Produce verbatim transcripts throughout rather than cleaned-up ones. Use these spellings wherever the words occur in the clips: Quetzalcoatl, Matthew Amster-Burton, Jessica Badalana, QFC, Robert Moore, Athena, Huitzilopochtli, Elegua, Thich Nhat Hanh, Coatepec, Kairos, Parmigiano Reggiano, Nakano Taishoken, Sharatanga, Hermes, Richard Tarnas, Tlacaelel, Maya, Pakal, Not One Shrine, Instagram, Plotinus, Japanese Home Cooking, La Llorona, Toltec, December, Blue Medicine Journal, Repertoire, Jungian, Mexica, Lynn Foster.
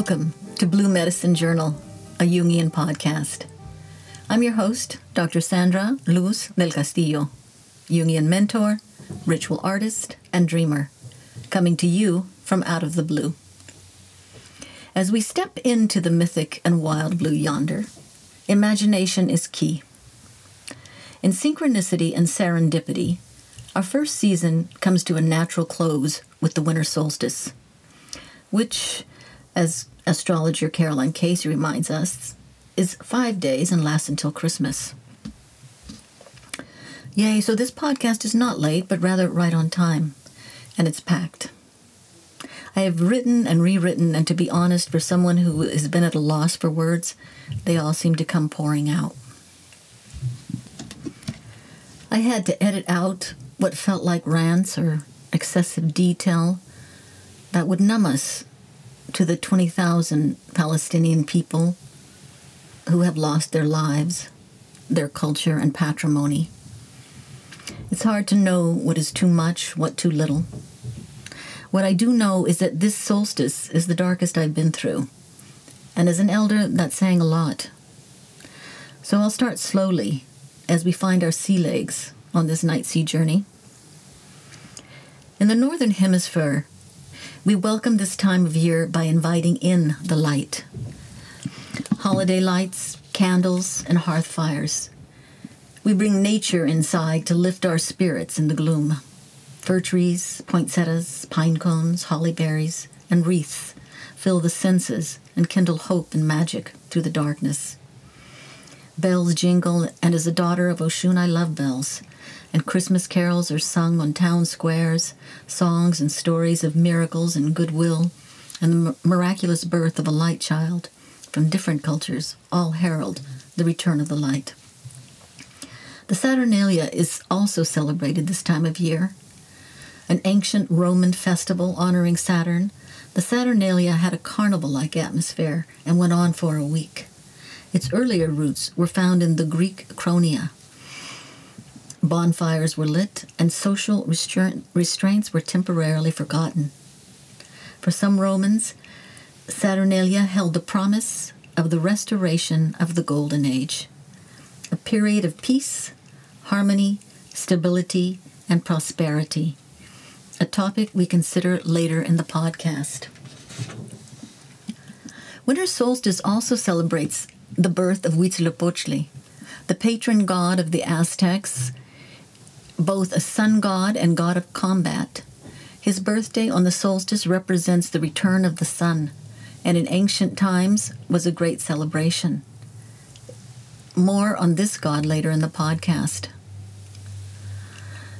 Welcome to Blue Medicine Journal, a Jungian podcast. I'm your host, Doctor Sandra Luz del Castillo, Jungian mentor, ritual artist, and dreamer, coming to you from out of the blue. As we step into the mythic and wild blue yonder, imagination is key. In synchronicity and serendipity, our first season comes to a natural close with the winter solstice, which, as astrologer Caroline Casey reminds us, is five days and lasts until Christmas. Yay, so this podcast is not late, but rather right on time, and it's packed. I have written and rewritten, and to be honest, for someone who has been at a loss for words, they all seem to come pouring out. I had to edit out what felt like rants or excessive detail that would numb us to the twenty thousand Palestinian people who have lost their lives, their culture, and patrimony. It's hard to know what is too much, what too little. What I do know is that this solstice is the darkest I've been through, and as an elder, that's saying a lot. So I'll start slowly as we find our sea legs on this night sea journey. In the Northern Hemisphere, we welcome this time of year by inviting in the light. Holiday lights, candles, and hearth fires. We bring nature inside to lift our spirits in the gloom. Fir trees, poinsettias, pine cones, holly berries, and wreaths fill the senses and kindle hope and magic through the darkness. Bells jingle, and as a daughter of Oshun, I love bells. And Christmas carols are sung on town squares, songs and stories of miracles and goodwill, and the miraculous birth of a light child from different cultures, all herald the return of the light. The Saturnalia is also celebrated this time of year. An ancient Roman festival honoring Saturn, the Saturnalia had a carnival-like atmosphere and went on for a week. Its earlier roots were found in the Greek Kronia. Bonfires were lit, and social restra- restraints were temporarily forgotten. For some Romans, Saturnalia held the promise of the restoration of the Golden Age, a period of peace, harmony, stability, and prosperity, a topic we consider later in the podcast. Winter solstice also celebrates the birth of Huitzilopochtli, the patron god of the Aztecs, both a sun god and god of combat. His birthday on the solstice represents the return of the sun, and in ancient times was a great celebration. More on this god later in the podcast.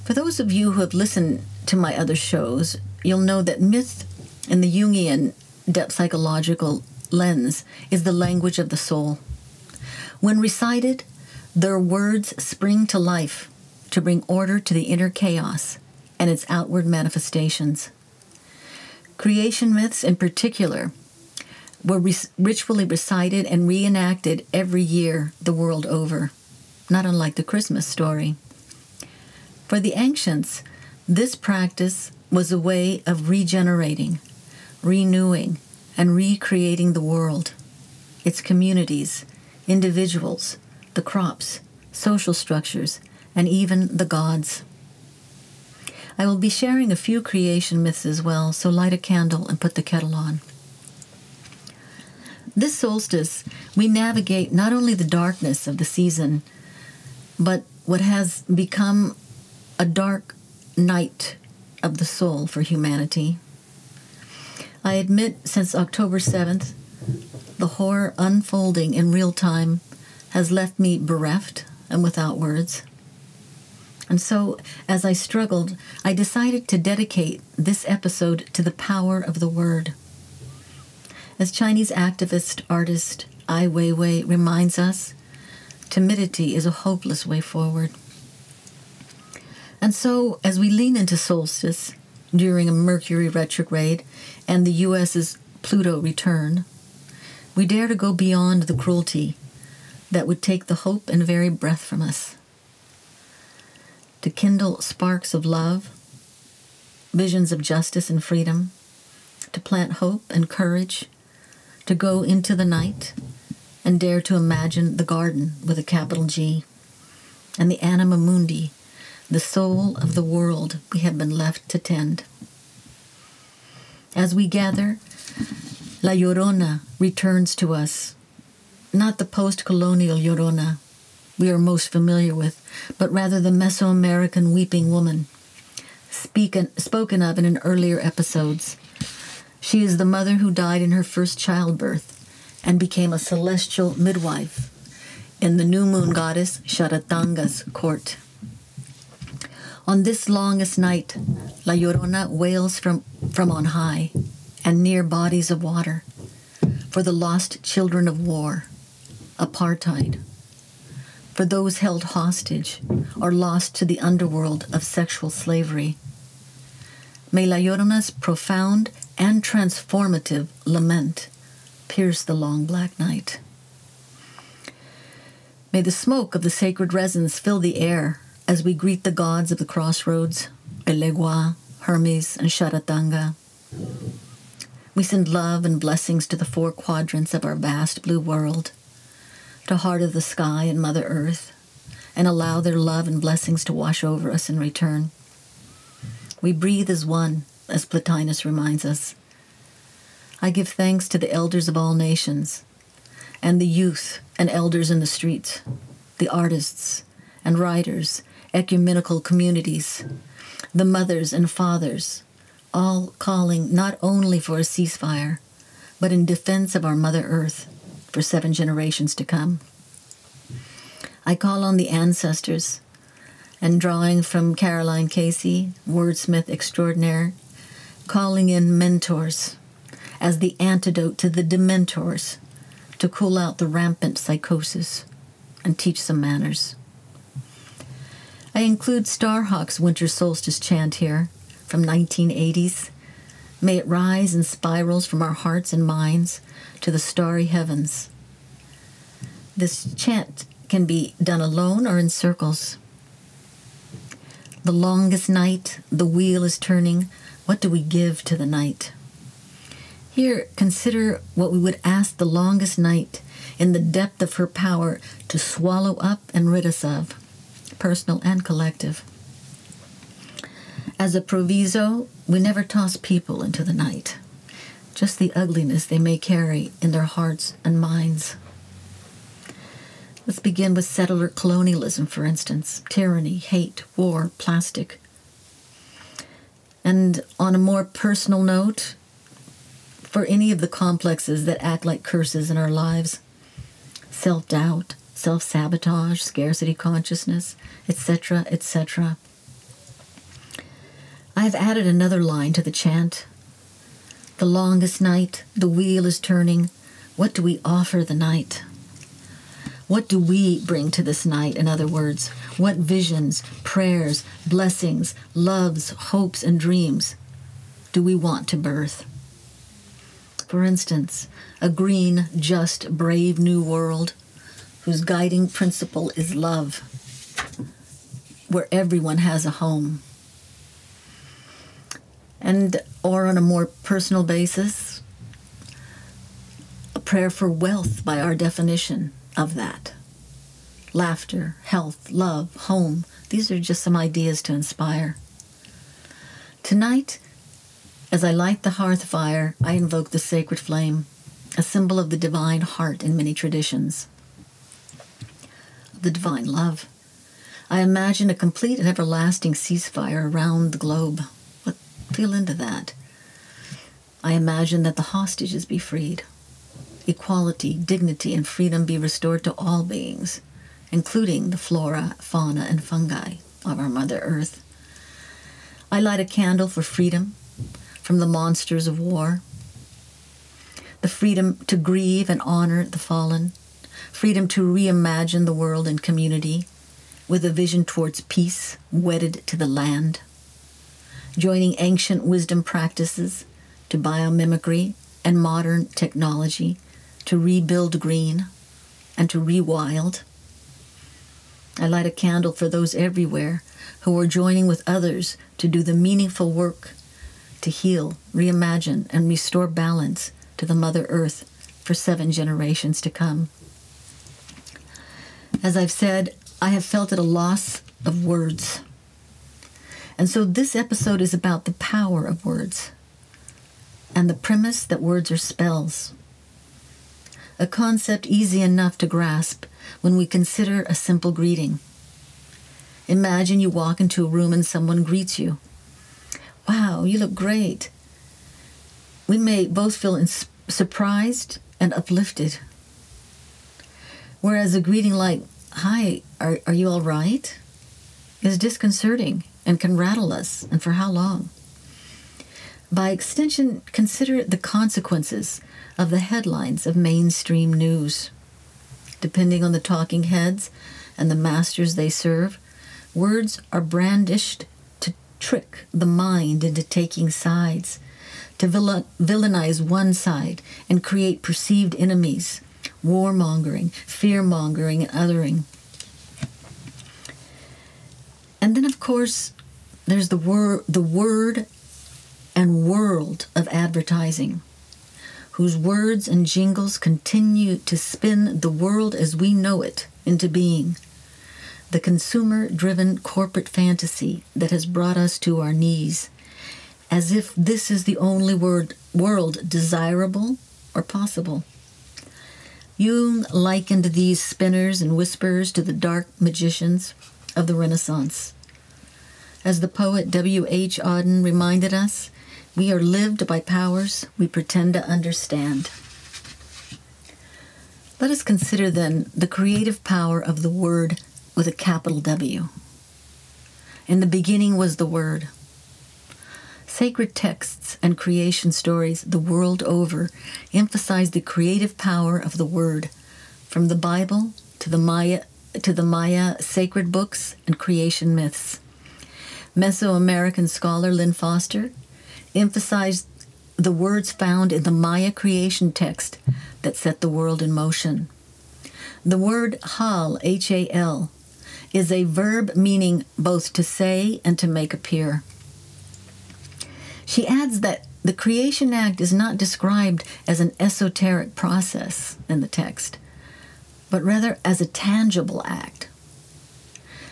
For those of you who have listened to my other shows, you'll know that myth in the Jungian depth psychological lens is the language of the soul. When recited, their words spring to life to bring order to the inner chaos and its outward manifestations. Creation myths, in particular, were re- ritually recited and reenacted every year the world over, not unlike the Christmas story. For the ancients, this practice was a way of regenerating, renewing, and recreating the world, its communities, individuals, the crops, social structures, and even the gods. I will be sharing a few creation myths as well, so light a candle and put the kettle on. This solstice, we navigate not only the darkness of the season, but what has become a dark night of the soul for humanity. I admit, since October seventh, the horror unfolding in real time has left me bereft and without words. And so, as I struggled, I decided to dedicate this episode to the power of the word. As Chinese activist, artist Ai Weiwei reminds us, timidity is a hopeless way forward. And so, as we lean into solstice during a Mercury retrograde and the U S's Pluto return, we dare to go beyond the cruelty that would take the hope and very breath from us, to kindle sparks of love, visions of justice and freedom, to plant hope and courage, to go into the night and dare to imagine the garden with a capital G, and the anima mundi, the soul of the world we have been left to tend. As we gather, La Llorona returns to us, not the post-colonial Llorona we are most familiar with, but rather the Mesoamerican weeping woman, speaken, spoken of in an earlier episodes. She is the mother who died in her first childbirth and became a celestial midwife in the new moon goddess Sharatanga's court. On this longest night, La Llorona wails from, from on high and near bodies of water for the lost children of war, apartheid, for those held hostage or lost to the underworld of sexual slavery. May La Llorona's profound and transformative lament pierce the long black night. May the smoke of the sacred resins fill the air as we greet the gods of the crossroads, Elegua, Hermes, and Charatanga. We send love and blessings to the four quadrants of our vast blue world, to Heart of the Sky and Mother Earth, and allow their love and blessings to wash over us in return. We breathe as one, as Plotinus reminds us. I give thanks to the elders of all nations, and the youth and elders in the streets, the artists and writers, ecumenical communities, the mothers and fathers, all calling not only for a ceasefire, but in defense of our Mother Earth for seven generations to come. I call on the ancestors, and drawing from Caroline Casey, wordsmith extraordinaire, calling in mentors as the antidote to the dementors to cool out the rampant psychosis and teach some manners. I include Starhawk's Winter Solstice chant here from nineteen eighties. May it rise in spirals from our hearts and minds to the starry heavens. This chant can be done alone or in circles. The longest night, the wheel is turning. What do we give to the night? Here, consider what we would ask the longest night in the depth of her power to swallow up and rid us of, personal and collective. As a proviso, we never toss people into the night, just the ugliness they may carry in their hearts and minds. Let's begin with settler colonialism, for instance, tyranny, hate, war, plastic. And on a more personal note, for any of the complexes that act like curses in our lives, self-doubt, self-sabotage, scarcity consciousness, et cetera, et cetera. I've added another line to the chant. The longest night, the wheel is turning. What do we offer the night? What do we bring to this night, in other words? What visions, prayers, blessings, loves, hopes, and dreams do we want to birth? For instance, a green, just, brave new world whose guiding principle is love, where everyone has a home. And, or on a more personal basis, a prayer for wealth by our definition of that. Laughter, health, love, home. These are just some ideas to inspire. Tonight, as I light the hearth fire, I invoke the sacred flame, a symbol of the divine heart in many traditions, the divine love. I imagine a complete and everlasting ceasefire around the globe. What, feel into that. I imagine that the hostages be freed. Equality, dignity, and freedom be restored to all beings, including the flora, fauna, and fungi of our Mother Earth. I light a candle for freedom from the monsters of war, the freedom to grieve and honor the fallen, freedom to reimagine the world and community with a vision towards peace wedded to the land, joining ancient wisdom practices to biomimicry and modern technology to rebuild green and to rewild. I light a candle for those everywhere who are joining with others to do the meaningful work to heal, reimagine, and restore balance to the Mother Earth for seven generations to come. As I've said, I have felt at a loss of words. And so this episode is about the power of words and the premise that words are spells, a concept easy enough to grasp when we consider a simple greeting. Imagine you walk into a room and someone greets you. Wow, you look great. We may both feel ins- surprised and uplifted. Whereas a greeting like, hi, are, are you all right, is disconcerting and can rattle us, and for how long? By extension, consider the consequences of the headlines of mainstream news. Depending on the talking heads and the masters they serve, words are brandished to trick the mind into taking sides, to vill- villainize one side and create perceived enemies, warmongering, fear-mongering, and othering. And then, of course, there's the, wor- the word and world of advertising, whose words and jingles continue to spin the world as we know it into being, the consumer-driven corporate fantasy that has brought us to our knees, as if this is the only word, world desirable or possible. Jung likened these spinners and whisperers to the dark magicians of the Renaissance. As the poet W. H. Auden reminded us, we are lived by powers we pretend to understand. Let us consider then the creative power of the word with a capital W. In the beginning was the Word. Sacred texts and creation stories the world over emphasize the creative power of the Word, from the Bible to the Maya to the Maya sacred books and creation myths. Mesoamerican scholar Lynn Foster emphasized the words found in the Maya creation text that set the world in motion. The word hal, H A L, is a verb meaning both to say and to make appear. She adds that the creation act is not described as an esoteric process in the text, but rather as a tangible act.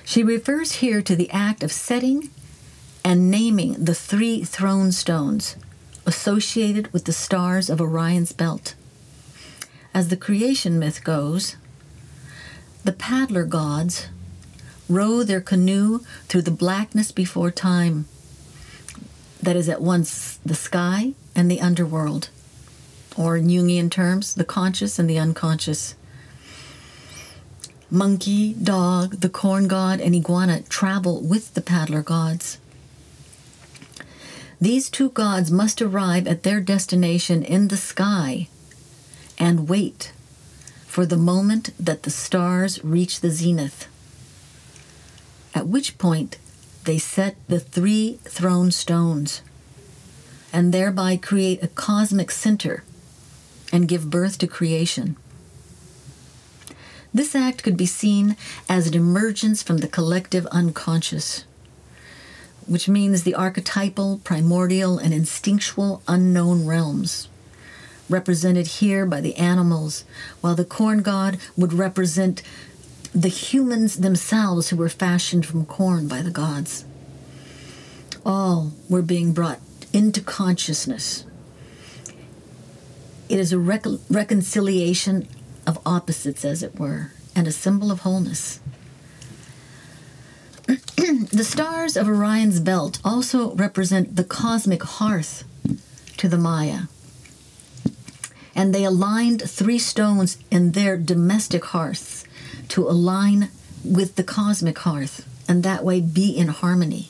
She refers here to the act of setting and naming the three throne stones associated with the stars of Orion's belt. As the creation myth goes, the paddler gods row their canoe through the blackness before time, that is at once the sky and the underworld, or in Jungian terms, the conscious and the unconscious. Monkey, dog, the corn god, and iguana travel with the paddler gods. These two gods must arrive at their destination in the sky and wait for the moment that the stars reach the zenith, at which point they set the three throne stones and thereby create a cosmic center and give birth to creation. This act could be seen as an emergence from the collective unconscious, which means the archetypal, primordial, and instinctual unknown realms, represented here by the animals, while the corn god would represent the humans themselves who were fashioned from corn by the gods. All were being brought into consciousness. It is a rec- reconciliation of opposites, as it were, and a symbol of wholeness. The stars of Orion's belt also represent the cosmic hearth to the Maya, and they aligned three stones in their domestic hearths to align with the cosmic hearth, and that way be in harmony.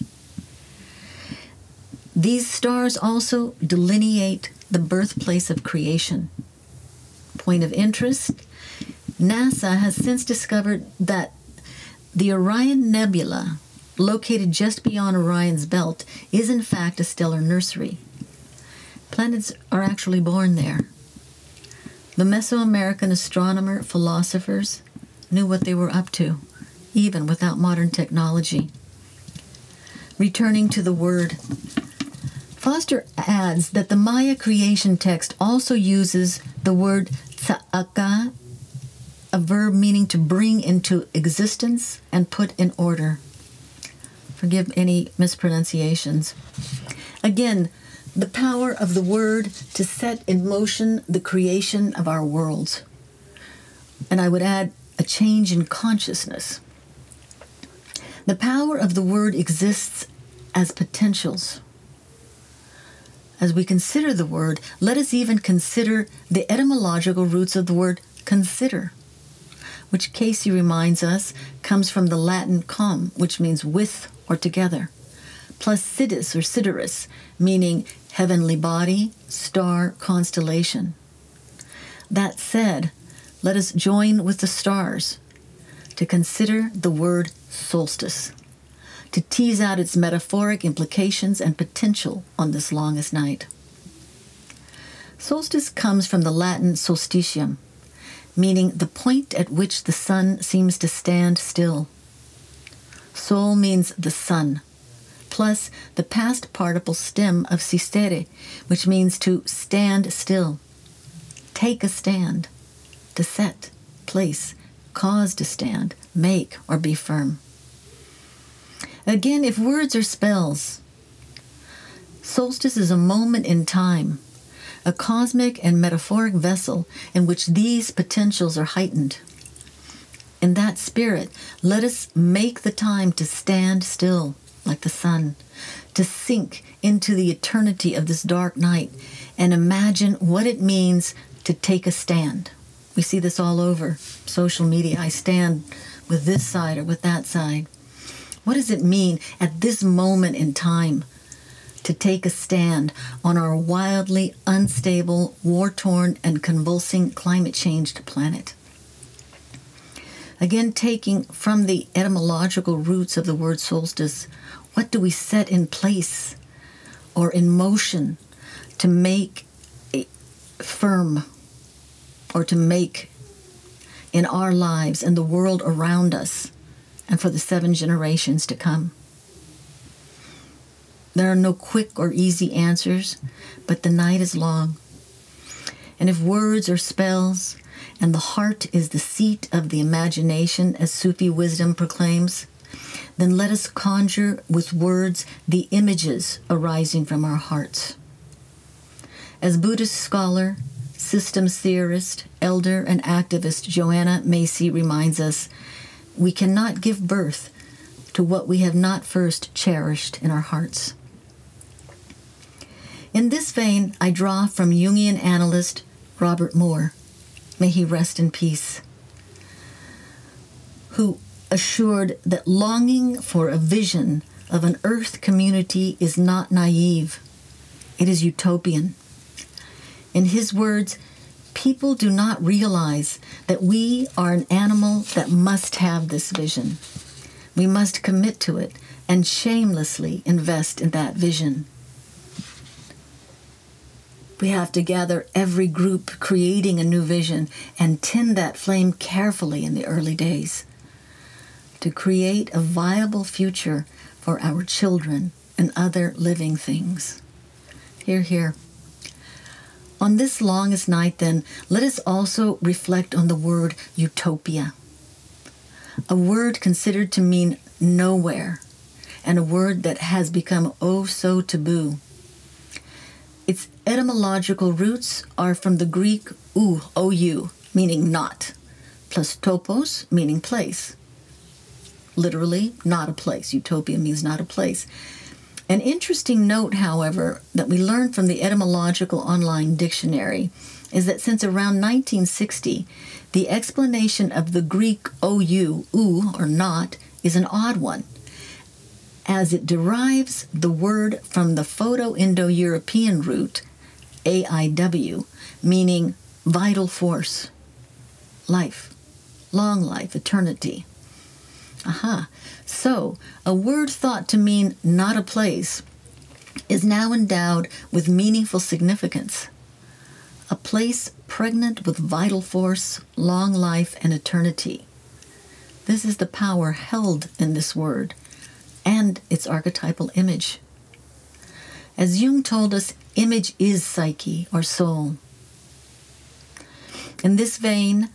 These stars also delineate the birthplace of creation. Point of interest, NASA has since discovered that the Orion Nebula, located just beyond Orion's belt, is in fact a stellar nursery. Planets are actually born there. The Mesoamerican astronomer philosophers knew what they were up to, even without modern technology. Returning to the word, Foster adds that the Maya creation text also uses the word sa'aka, a verb meaning to bring into existence and put in order. Forgive any mispronunciations. Again, the power of the word to set in motion the creation of our worlds. And I would add a change in consciousness. The power of the word exists as potentials. As we consider the word, let us even consider the etymological roots of the word consider, which Casey reminds us comes from the Latin com, which means with or together, plus sidis or sideris, meaning heavenly body, star, constellation. That said, let us join with the stars to consider the word solstice, to tease out its metaphoric implications and potential on this longest night. Solstice comes from the Latin solstitium, meaning the point at which the sun seems to stand still. Sol means the sun, plus the past participle stem of sistere, which means to stand still, take a stand, to set, place, cause to stand, make, or be firm. Again, if words are spells, solstice is a moment in time, a cosmic and metaphoric vessel in which these potentials are heightened. In that spirit, let us make the time to stand still, like the sun, to sink into the eternity of this dark night and imagine what it means to take a stand. We see this all over social media. I stand with this side or with that side. What does it mean at this moment in time to take a stand on our wildly unstable, war-torn, and convulsing climate-changed planet? Again, taking from the etymological roots of the word solstice, what do we set in place or in motion to make a firm or to make in our lives and the world around us? And for the seven generations to come. There are no quick or easy answers, but the night is long. And if words are spells, and the heart is the seat of the imagination, as Sufi wisdom proclaims, then let us conjure with words the images arising from our hearts. As Buddhist scholar, systems theorist, elder, and activist Joanna Macy reminds us, we cannot give birth to what we have not first cherished in our hearts. In this vein, I draw from Jungian analyst Robert Moore, may he rest in peace, who assured that longing for a vision of an earth community is not naive, it is utopian. In his words, people do not realize that we are an animal that must have this vision. We must commit to it and shamelessly invest in that vision. We have to gather every group creating a new vision and tend that flame carefully in the early days to create a viable future for our children and other living things. Hear, hear. On this longest night, then, let us also reflect on the word utopia, a word considered to mean nowhere, and a word that has become oh so taboo. Its etymological roots are from the Greek ou, ou, meaning not, plus topos, meaning place. Literally, not a place. Utopia means not a place. An interesting note, however, that we learned from the etymological online dictionary is that since around nineteen sixty, the explanation of the Greek ou, ou, or not, is an odd one, as it derives the word from the Proto-Indo-European root, A I W, meaning vital force, life, long life, eternity. Aha. So, a word thought to mean not a place is now endowed with meaningful significance. A place pregnant with vital force, long life, and eternity. This is the power held in this word and its archetypal image. As Jung told us, image is psyche or soul. In this vein,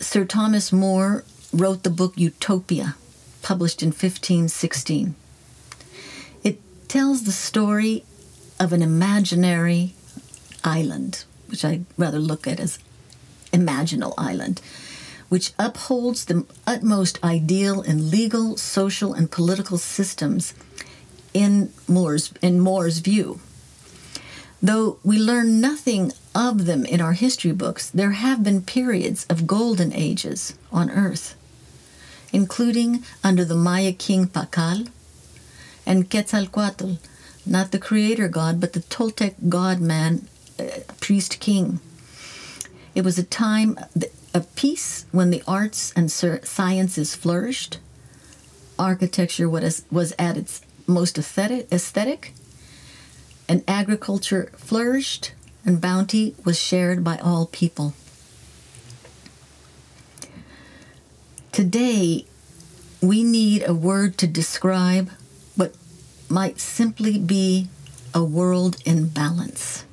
Sir Thomas More wrote the book Utopia, published in fifteen sixteen. It tells the story of an imaginary island, which I rather look at as imaginal island, which upholds the utmost ideal in legal, social, and political systems in Moore's, in Moore's view. Though we learn nothing of them in our history books, there have been periods of golden ages on Earth, including under the Maya king Pakal and Quetzalcoatl, not the creator god, but the Toltec god-man, uh, priest-king. It was a time of peace when the arts and sciences flourished. Architecture was at its most aesthetic, and agriculture flourished, and bounty was shared by all people. Today, we need a word to describe what might simply be a world in balance.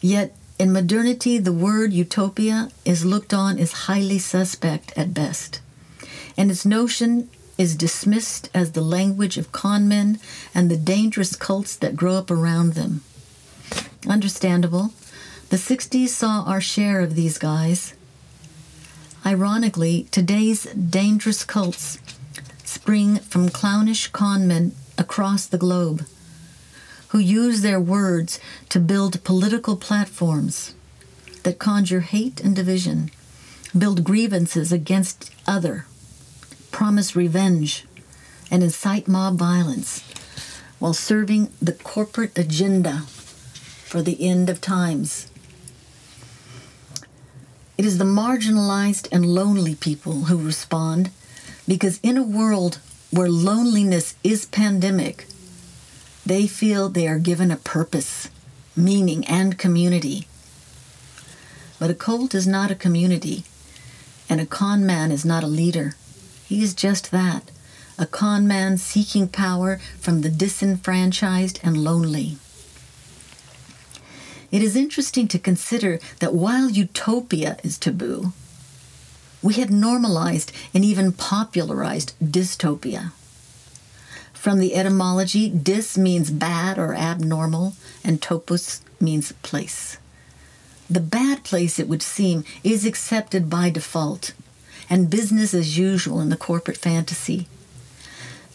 Yet, in modernity, the word utopia is looked on as highly suspect at best, and its notion is dismissed as the language of con men and the dangerous cults that grow up around them. Understandable. The sixties saw our share of these guys. Ironically, today's dangerous cults spring from clownish con men across the globe who use their words to build political platforms that conjure hate and division, build grievances against other, promise revenge, and incite mob violence while serving the corporate agenda for the end of times. It is the marginalized and lonely people who respond, because in a world where loneliness is pandemic, they feel they are given a purpose, meaning, and community. But a cult is not a community, and a con man is not a leader. He is just that, a con man seeking power from the disenfranchised and lonely. It is interesting to consider that while utopia is taboo, we have normalized and even popularized dystopia. From the etymology, dis means bad or abnormal, and topos means place. The bad place, it would seem, is accepted by default, and business as usual in the corporate fantasy.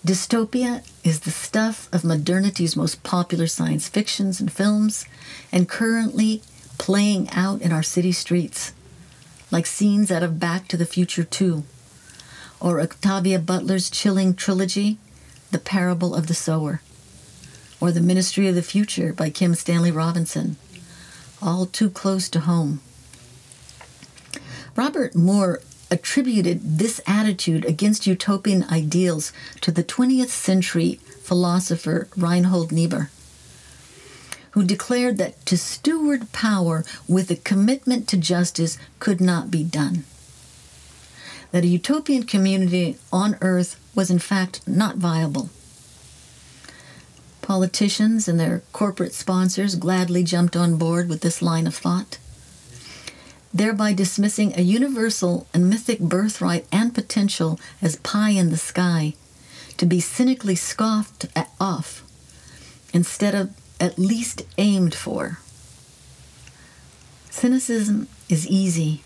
Dystopia is the stuff of modernity's most popular science fictions and films, and currently playing out in our city streets, like scenes out of Back to the Future two, or Octavia Butler's chilling trilogy, The Parable of the Sower, or The Ministry of the Future by Kim Stanley Robinson, all too close to home. Robert Moore attributed this attitude against utopian ideals to the twentieth century philosopher Reinhold Niebuhr, who declared that to steward power with a commitment to justice could not be done, that a utopian community on Earth was in fact not viable. Politicians and their corporate sponsors gladly jumped on board with this line of thought, thereby dismissing a universal and mythic birthright and potential as pie in the sky, to be cynically scoffed at off instead of at least aimed for. Cynicism is easy.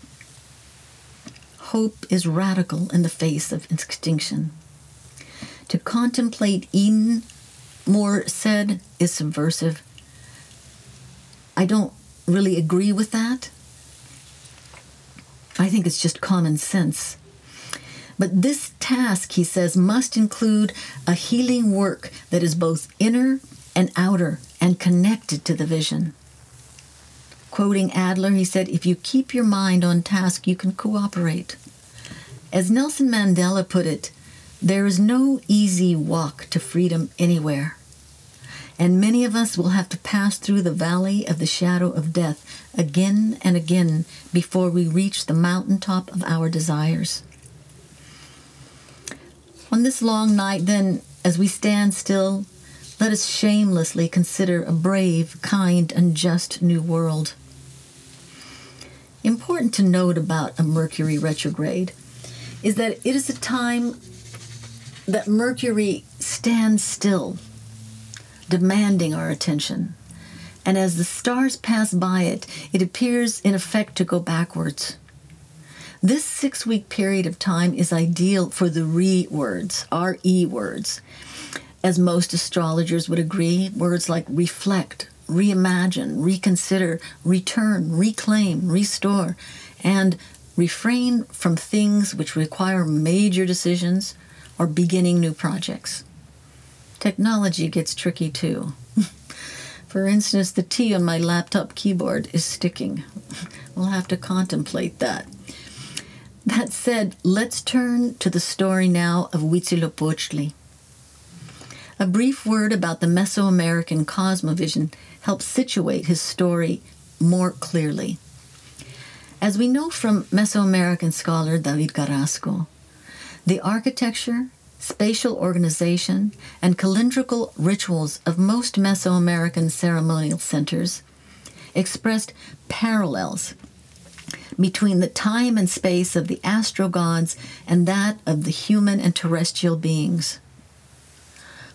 Hope is radical in the face of extinction. To contemplate Eden, Moore said, is subversive. I don't really agree with that. I think it's just common sense. But this task, he says, must include a healing work that is both inner and outer and connected to the vision. Quoting Adler, he said, if you keep your mind on task, you can cooperate. As Nelson Mandela put it, there is no easy walk to freedom anywhere, and many of us will have to pass through the valley of the shadow of death again and again before we reach the mountaintop of our desires. On this long night, then, as we stand still, let us shamelessly consider a brave, kind, and just new world. important to note about a Mercury retrograde is that it is a time that Mercury stands still, demanding our attention. And as the stars pass by it, it appears in effect to go backwards. This six-week period of time is ideal for the re words, R E words. As most astrologers would agree, words like reflect, reimagine, reconsider, return, reclaim, restore, and refrain from things which require major decisions or beginning new projects. Technology gets tricky too. For instance, the T on my laptop keyboard is sticking. We'll have to contemplate that. That said, let's turn to the story now of Huitzilopochtli. A brief word about the Mesoamerican cosmovision helps situate his story more clearly. As we know from Mesoamerican scholar David Carrasco, the architecture, spatial organization, and calendrical rituals of most Mesoamerican ceremonial centers expressed parallels between the time and space of the astro-gods and that of the human and terrestrial beings.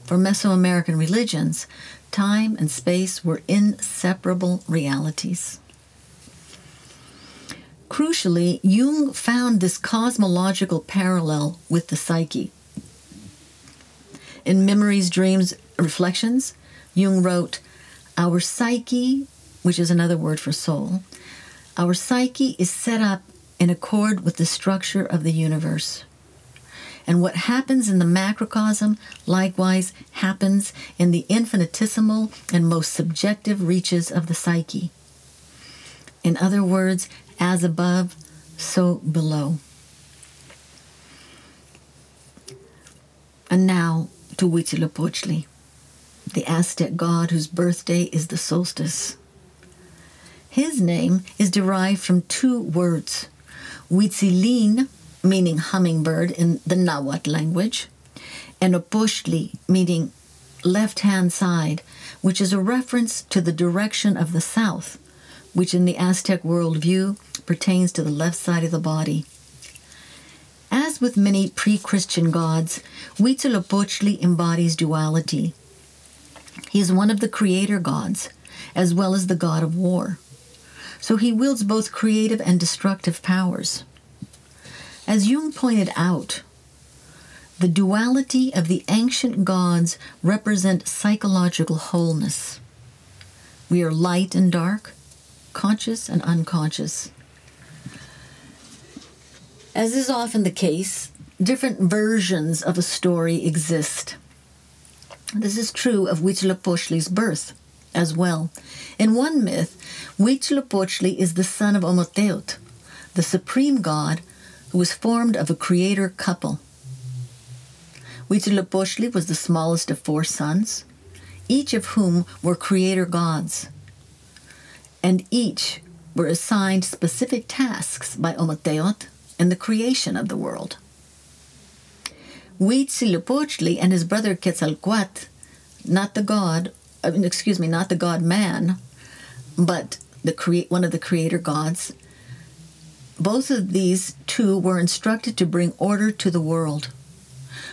For Mesoamerican religions, time and space were inseparable realities. Crucially, Jung found this cosmological parallel with the psyche. In Memories, Dreams, Reflections, Jung wrote, "Our psyche," which is another word for soul, "our psyche is set up in accord with the structure of the universe. And what happens in the macrocosm likewise happens in the infinitesimal and most subjective reaches of the psyche. In other words, as above, so below." And now to Huitzilopochtli, the Aztec god whose birthday is the solstice. His name is derived from two words, Huitzilin, meaning hummingbird in the Nahuatl language, and Opochtli, meaning left-hand side, which is a reference to the direction of the south, which in the Aztec worldview pertains to the left side of the body. As with many pre-Christian gods, Huitzilopochtli embodies duality. He is one of the creator gods, as well as the god of war. So he wields both creative and destructive powers. As Jung pointed out, the duality of the ancient gods represent psychological wholeness. We are light and dark, conscious and unconscious. As is often the case, different versions of a story exist. This is true of Huitzilopochtli's birth as well. In one myth, Huitzilopochtli is the son of Omoteot, the supreme god who was formed of a creator couple. Huitzilopochtli was the smallest of four sons, each of whom were creator gods, and each were assigned specific tasks by Omoteot in the creation of the world. Huitzilopochtli and his brother Quetzalcoatl, not the god, excuse me, not the god man, but the cre- one of the creator gods, both of these two were instructed to bring order to the world,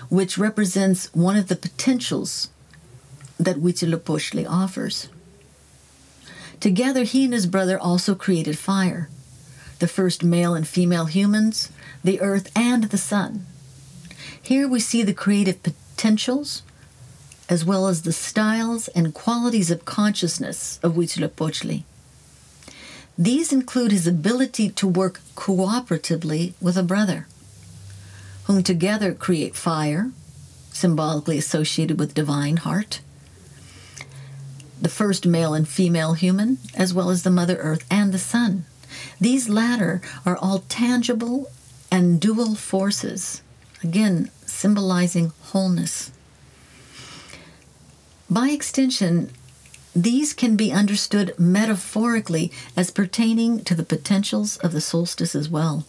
which represents one of the potentials that Huitzilopochtli offers. Together, he and his brother also created fire, the first male and female humans, the earth, and the sun. Here we see the creative potentials, as well as the styles and qualities of consciousness of Huitzilopochtli. These include his ability to work cooperatively with a brother, whom together create fire, symbolically associated with divine heart, the first male and female human, as well as the Mother Earth and the sun. These latter are all tangible and dual forces, again, symbolizing wholeness. By extension, these can be understood metaphorically as pertaining to the potentials of the solstice as well.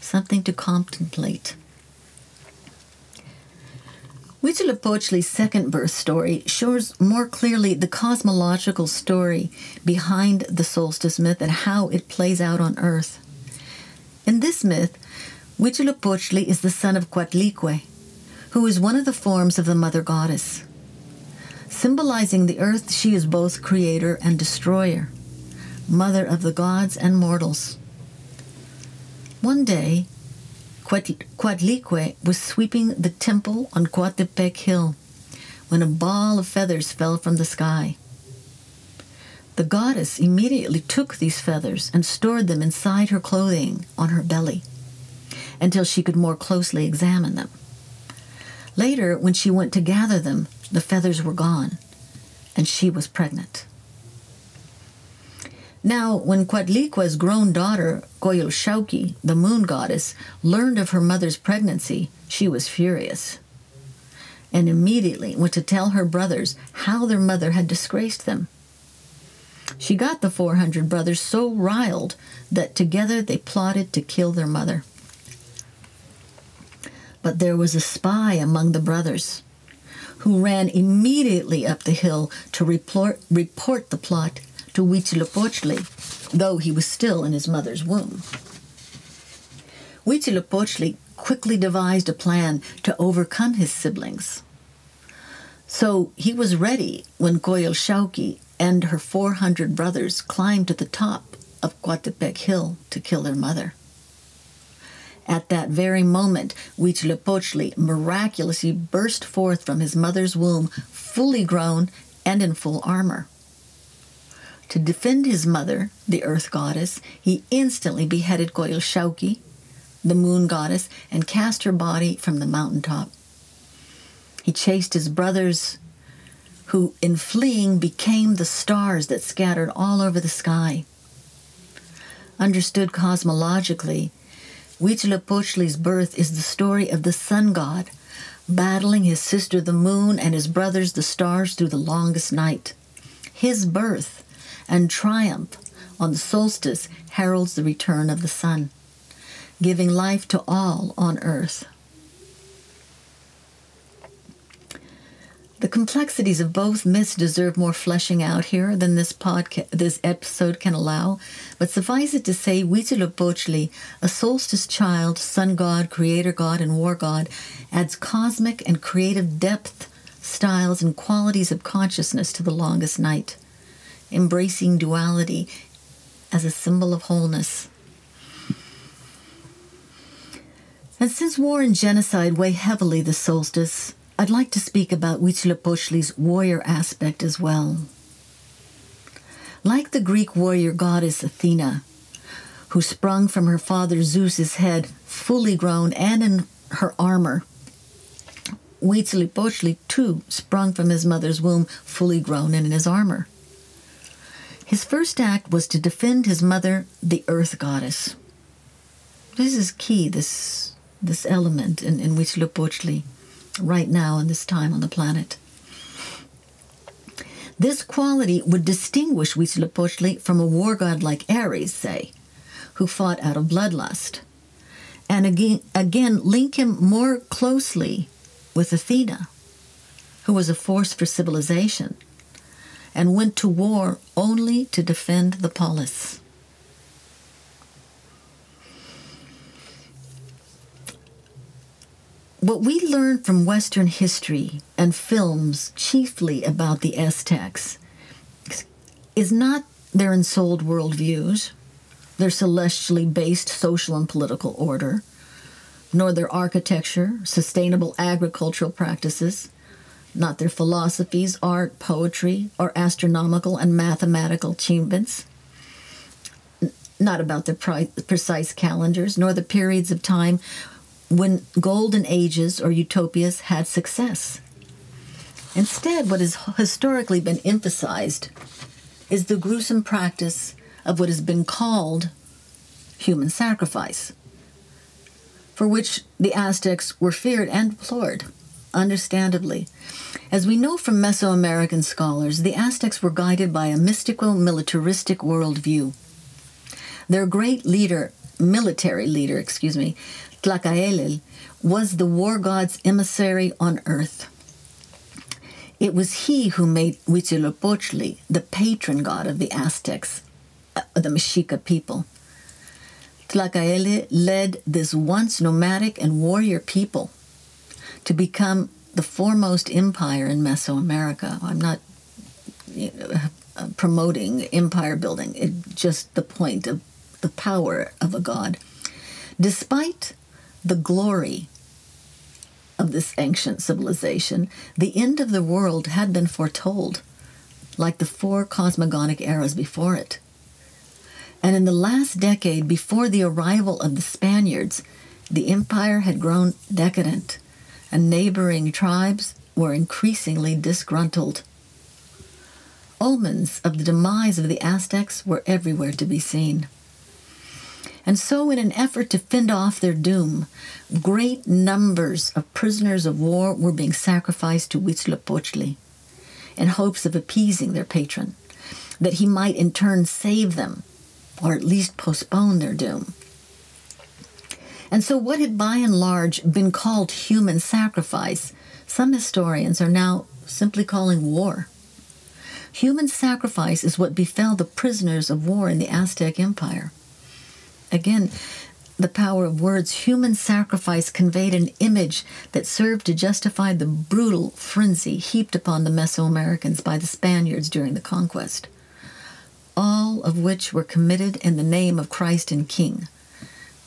Something to contemplate. Huitzilopochtli's second birth story shows more clearly the cosmological story behind the solstice myth and how it plays out on Earth. In this myth, Huitzilopochtli is the son of Coatlicue, who is one of the forms of the mother goddess. Symbolizing the earth, she is both creator and destroyer, mother of the gods and mortals. One day, Coatlicue was sweeping the temple on Coatepec hill when a ball of feathers fell from the sky. The goddess immediately took these feathers and stored them inside her clothing on her belly until she could more closely examine them. Later, when she went to gather them, the feathers were gone, and she was pregnant. Now, when Coatlicue's grown daughter, Coyolxauhqui, the moon goddess, learned of her mother's pregnancy, she was furious and immediately went to tell her brothers how their mother had disgraced them. She got the four hundred brothers so riled that together they plotted to kill their mother. But there was a spy among the brothers who ran immediately up the hill to report, report the plot to Huitzilopochtli, though he was still in his mother's womb. Huitzilopochtli quickly devised a plan to overcome his siblings. So he was ready when Coyolxauhqui and her four hundred brothers climbed to the top of Coatepec Hill to kill their mother. At that very moment, Huitzilopochtli miraculously burst forth from his mother's womb, fully grown and in full armor. To defend his mother, the earth goddess, he instantly beheaded Coyolxauhqui, the moon goddess, and cast her body from the mountaintop. He chased his brothers, who in fleeing became the stars that scattered all over the sky. Understood cosmologically, Huitzilopochtli's birth is the story of the sun god, battling his sister the moon and his brothers the stars through the longest night. His birth and triumph on the solstice heralds the return of the sun, giving life to all on earth. The complexities of both myths deserve more fleshing out here than this podca- this episode can allow, but suffice it to say Huitzilopochtli, a solstice child, sun god, creator god, and war god, adds cosmic and creative depth, styles, and qualities of consciousness to the longest night, embracing duality as a symbol of wholeness. And since war and genocide weigh heavily the solstice, I'd like to speak about Huitzilopochtli's warrior aspect as well. Like the Greek warrior goddess Athena, who sprung from her father Zeus's head, fully grown and in her armor, Huitzilopochtli too sprung from his mother's womb, fully grown and in his armor. His first act was to defend his mother, the earth goddess. This is key, this this element in, in Huitzilopochtli right now in this time on the planet. This quality would distinguish Huitzilopochtli from a war god like Ares, say, who fought out of bloodlust, and again, again link him more closely with Athena, who was a force for civilization, and went to war only to defend the polis. What we learn from Western history and films, chiefly about the Aztecs, is not their ensouled worldviews, their celestially based social and political order, nor their architecture, sustainable agricultural practices, not their philosophies, art, poetry, or astronomical and mathematical achievements, not about their precise calendars, nor the periods of time when golden ages or utopias had success. Instead, what has historically been emphasized is the gruesome practice of what has been called human sacrifice, for which the Aztecs were feared and deplored. Understandably. As we know from Mesoamerican scholars, the Aztecs were guided by a mystical, militaristic worldview. Their great leader, military leader, excuse me, Tlacaelel, was the war god's emissary on earth. It was he who made Huitzilopochtli the patron god of the Aztecs, uh, the Mexica people. Tlacaelel led this once nomadic and warrior people to become the foremost empire in Mesoamerica. I'm not you know, promoting empire building. It's just the point of the power of a god. Despite the glory of this ancient civilization, the end of the world had been foretold, like the four cosmogonic eras before it. And in the last decade before the arrival of the Spaniards, the empire had grown decadent, and neighboring tribes were increasingly disgruntled. Omens of the demise of the Aztecs were everywhere to be seen. And so, in an effort to fend off their doom, great numbers of prisoners of war were being sacrificed to Huitzilopochtli in hopes of appeasing their patron, that he might in turn save them, or at least postpone their doom. And so what had by and large been called human sacrifice, some historians are now simply calling war. Human sacrifice is what befell the prisoners of war in the Aztec Empire. Again, the power of words. Human sacrifice conveyed an image that served to justify the brutal frenzy heaped upon the Mesoamericans by the Spaniards during the conquest, all of which were committed in the name of Christ and King.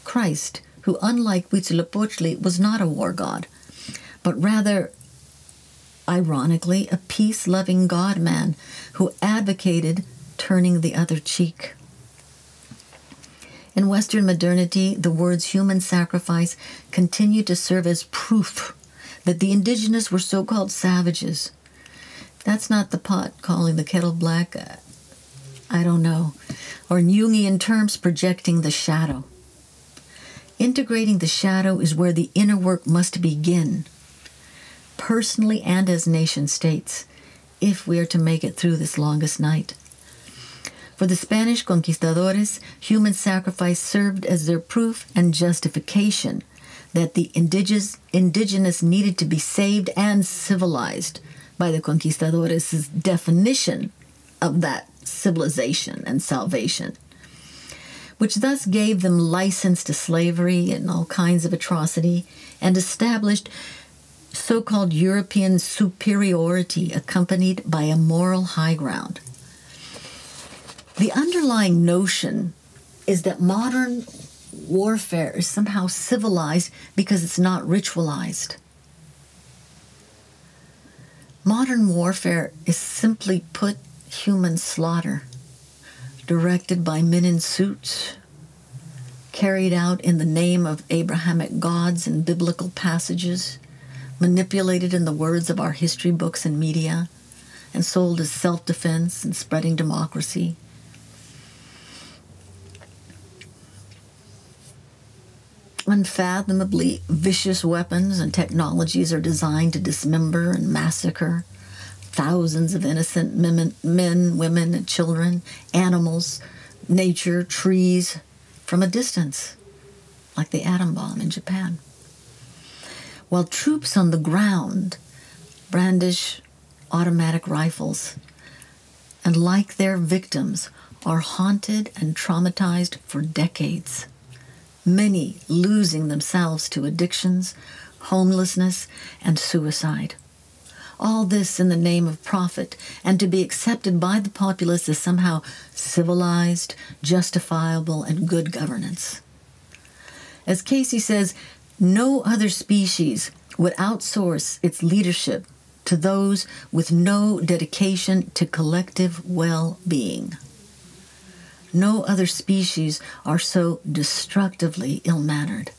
Christ, who, unlike Huitzilopochtli, was not a war god, but rather, ironically, a peace-loving God-man who advocated turning the other cheek. In Western modernity, the words human sacrifice continue to serve as proof that the indigenous were so-called savages. That's not the pot calling the kettle black, I don't know, or in Jungian terms, projecting the shadow. Integrating the shadow is where the inner work must begin, personally and as nation states, if we are to make it through this longest night. For the Spanish conquistadores, human sacrifice served as their proof and justification that the indigenous, indigenous needed to be saved and civilized by the conquistadores' definition of that civilization and salvation, which thus gave them license to slavery and all kinds of atrocity, and established so-called European superiority accompanied by a moral high ground. The underlying notion is that modern warfare is somehow civilized because it's not ritualized. Modern warfare is, simply put, human slaughter, directed by men in suits, carried out in the name of Abrahamic gods and biblical passages, manipulated in the words of our history books and media, and sold as self-defense and spreading democracy. Unfathomably vicious weapons and technologies are designed to dismember and massacre thousands of innocent men, men, women, and children, animals, nature, trees, from a distance, like the atom bomb in Japan. While troops on the ground brandish automatic rifles and, like their victims, are haunted and traumatized for decades, many losing themselves to addictions, homelessness, and suicide. All this in the name of profit, and to be accepted by the populace as somehow civilized, justifiable, and good governance. As Casey says, no other species would outsource its leadership to those with no dedication to collective well-being. No other species are so destructively ill-mannered.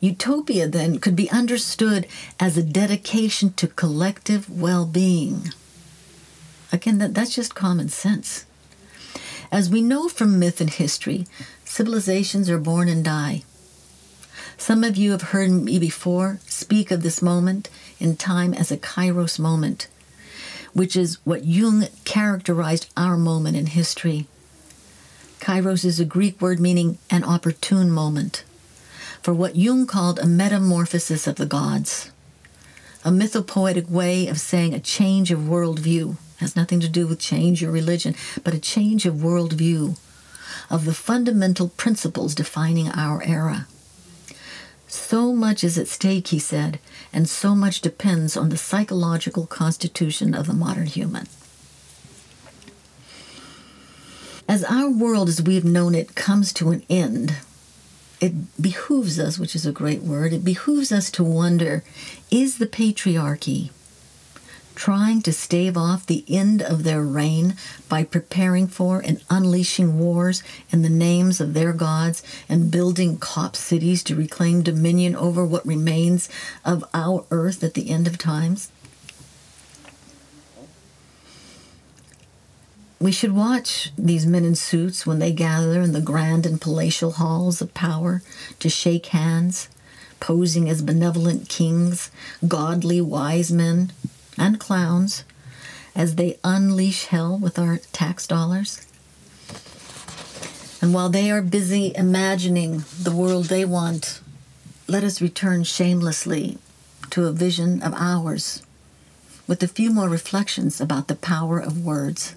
Utopia, then, could be understood as a dedication to collective well-being. Again, that, that's just common sense. As we know from myth and history, civilizations are born and die. Some of you have heard me before speak of this moment in time as a Kairos moment, which is what Jung characterized our moment in history. Kairos is a Greek word meaning an opportune moment, for what Jung called a metamorphosis of the gods, a mythopoetic way of saying a change of worldview. It has nothing to do with change or religion, but a change of worldview, of the fundamental principles defining our era. So much is at stake, he said, and so much depends on the psychological constitution of the modern human. As our world as we've known it comes to an end, it behooves us, which is a great word, it behooves us to wonder, is the patriarchy trying to stave off the end of their reign by preparing for and unleashing wars in the names of their gods and building Cop cities to reclaim dominion over what remains of our earth at the end of times? We should watch these men in suits when they gather in the grand and palatial halls of power to shake hands, posing as benevolent kings, godly wise men, and clowns, as they unleash hell with our tax dollars. And while they are busy imagining the world they want, let us return shamelessly to a vision of ours with a few more reflections about the power of words.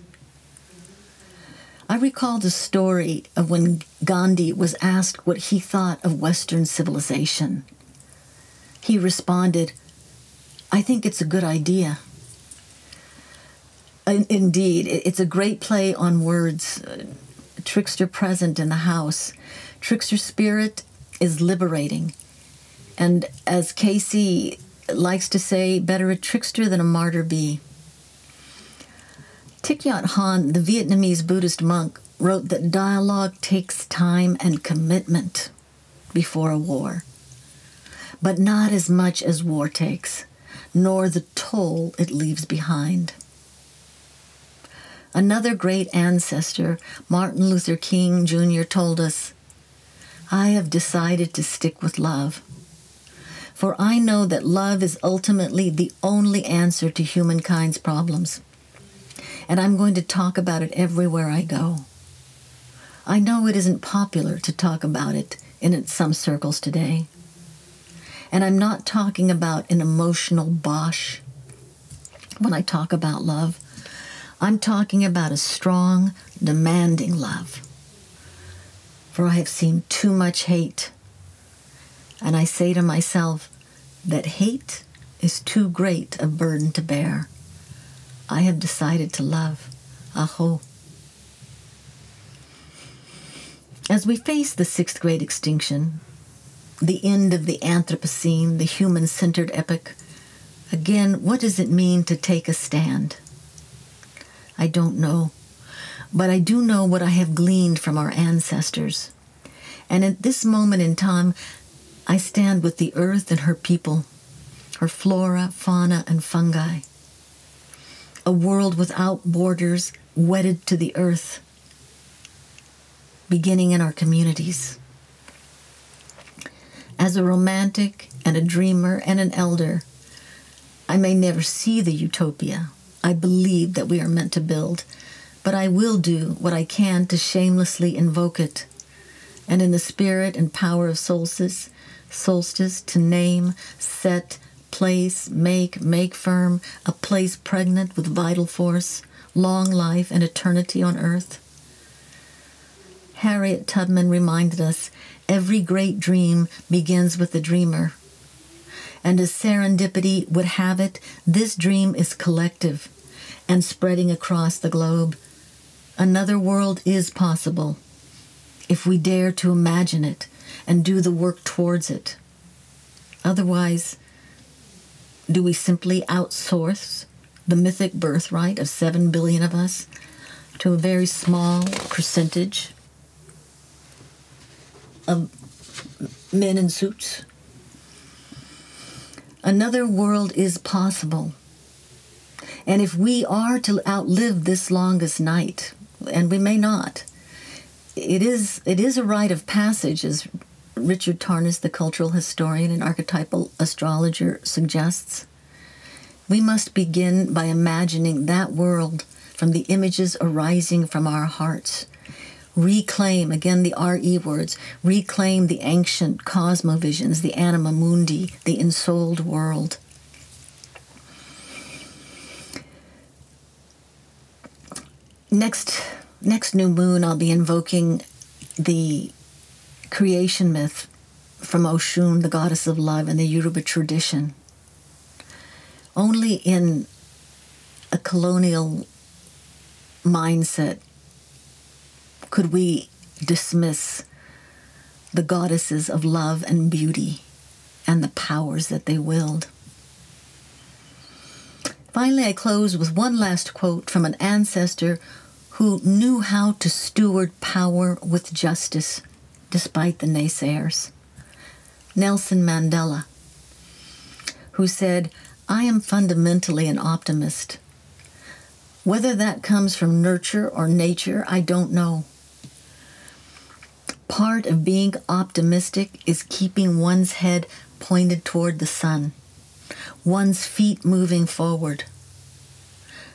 I recall the story of when Gandhi was asked what he thought of Western civilization. He responded, "I think it's a good idea." Indeed, it's a great play on words. Trickster present in the house. Trickster spirit is liberating. And as Casey likes to say, better a trickster than a martyr be. Thich Nhat Hanh, the Vietnamese Buddhist monk, wrote that dialogue takes time and commitment before a war, but not as much as war takes, nor the toll it leaves behind. Another great ancestor, Martin Luther King Junior, told us, "I have decided to stick with love, for I know that love is ultimately the only answer to humankind's problems. And I'm going to talk about it everywhere I go. I know it isn't popular to talk about it in some circles today. And I'm not talking about an emotional bosh when I talk about love. I'm talking about a strong, demanding love. For I have seen too much hate. And I say to myself that hate is too great a burden to bear. I have decided to love. Aho." As we face the sixth great extinction, the end of the Anthropocene, the human-centered epoch, again, what does it mean to take a stand? I don't know, but I do know what I have gleaned from our ancestors. And at this moment in time, I stand with the earth and her people, her flora, fauna, and fungi. A world without borders, wedded to the earth, beginning in our communities. As a romantic and a dreamer and an elder, I may never see the utopia I believe that we are meant to build, but I will do what I can to shamelessly invoke it, and in the spirit and power of solstice, solstice to name, set, place, make, make firm, a place pregnant with vital force, long life, and eternity on earth. Harriet Tubman reminded us, every great dream begins with the dreamer. And as serendipity would have it, this dream is collective and spreading across the globe. Another world is possible if we dare to imagine it and do the work towards it. Otherwise, do we simply outsource the mythic birthright of seven billion of us to a very small percentage of men in suits? Another world is possible. And if we are to outlive this longest night, and we may not, it is, it is a rite of passage, as Richard Tarnas, the cultural historian and archetypal astrologer, suggests. We must begin by imagining that world from the images arising from our hearts. Reclaim, again the R E words, reclaim the ancient cosmovisions, the anima mundi, the ensouled world. next next new moon, I'll be invoking the creation myth from Oshun, the goddess of love, and the Yoruba tradition. Only in a colonial mindset could we dismiss the goddesses of love and beauty and the powers that they willed. Finally, I close with one last quote from an ancestor who knew how to steward power with justice, despite the naysayers. Nelson Mandela, who said, "I am fundamentally an optimist. Whether that comes from nurture or nature, I don't know. Part of being optimistic is keeping one's head pointed toward the sun, one's feet moving forward.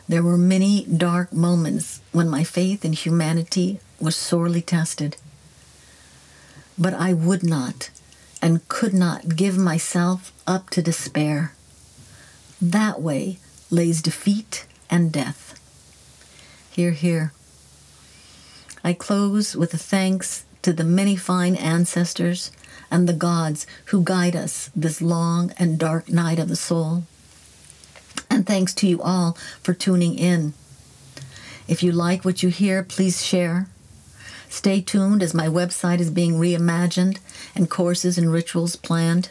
There were many dark moments when my faith in humanity was sorely tested. But I would not and could not give myself up to despair. That way lays defeat and death." Hear, hear. I close with a thanks to the many fine ancestors and the gods who guide us this long and dark night of the soul. And thanks to you all for tuning in. If you like what you hear, please share. Stay tuned as my website is being reimagined and courses and rituals planned.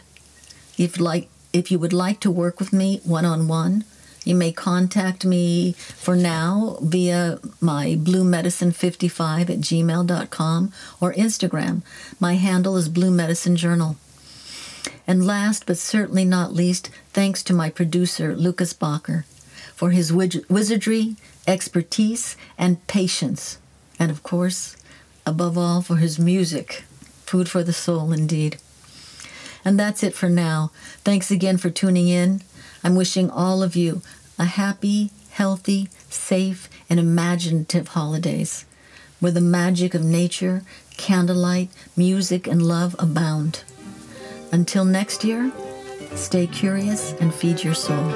If like, if you would like to work with me one-on-one, you may contact me for now via my blue medicine fifty-five at gmail dot com or Instagram. My handle is Blue Medicine Journal. And last but certainly not least, thanks to my producer, Lucas Bacher, for his wizardry, expertise, and patience. And of course, above all, for his music. Food for the soul, indeed. And that's it for now. Thanks again for tuning in. I'm wishing all of you a happy, healthy, safe, and imaginative holidays, where the magic of nature, candlelight, music, and love abound. Until next year, stay curious and feed your soul.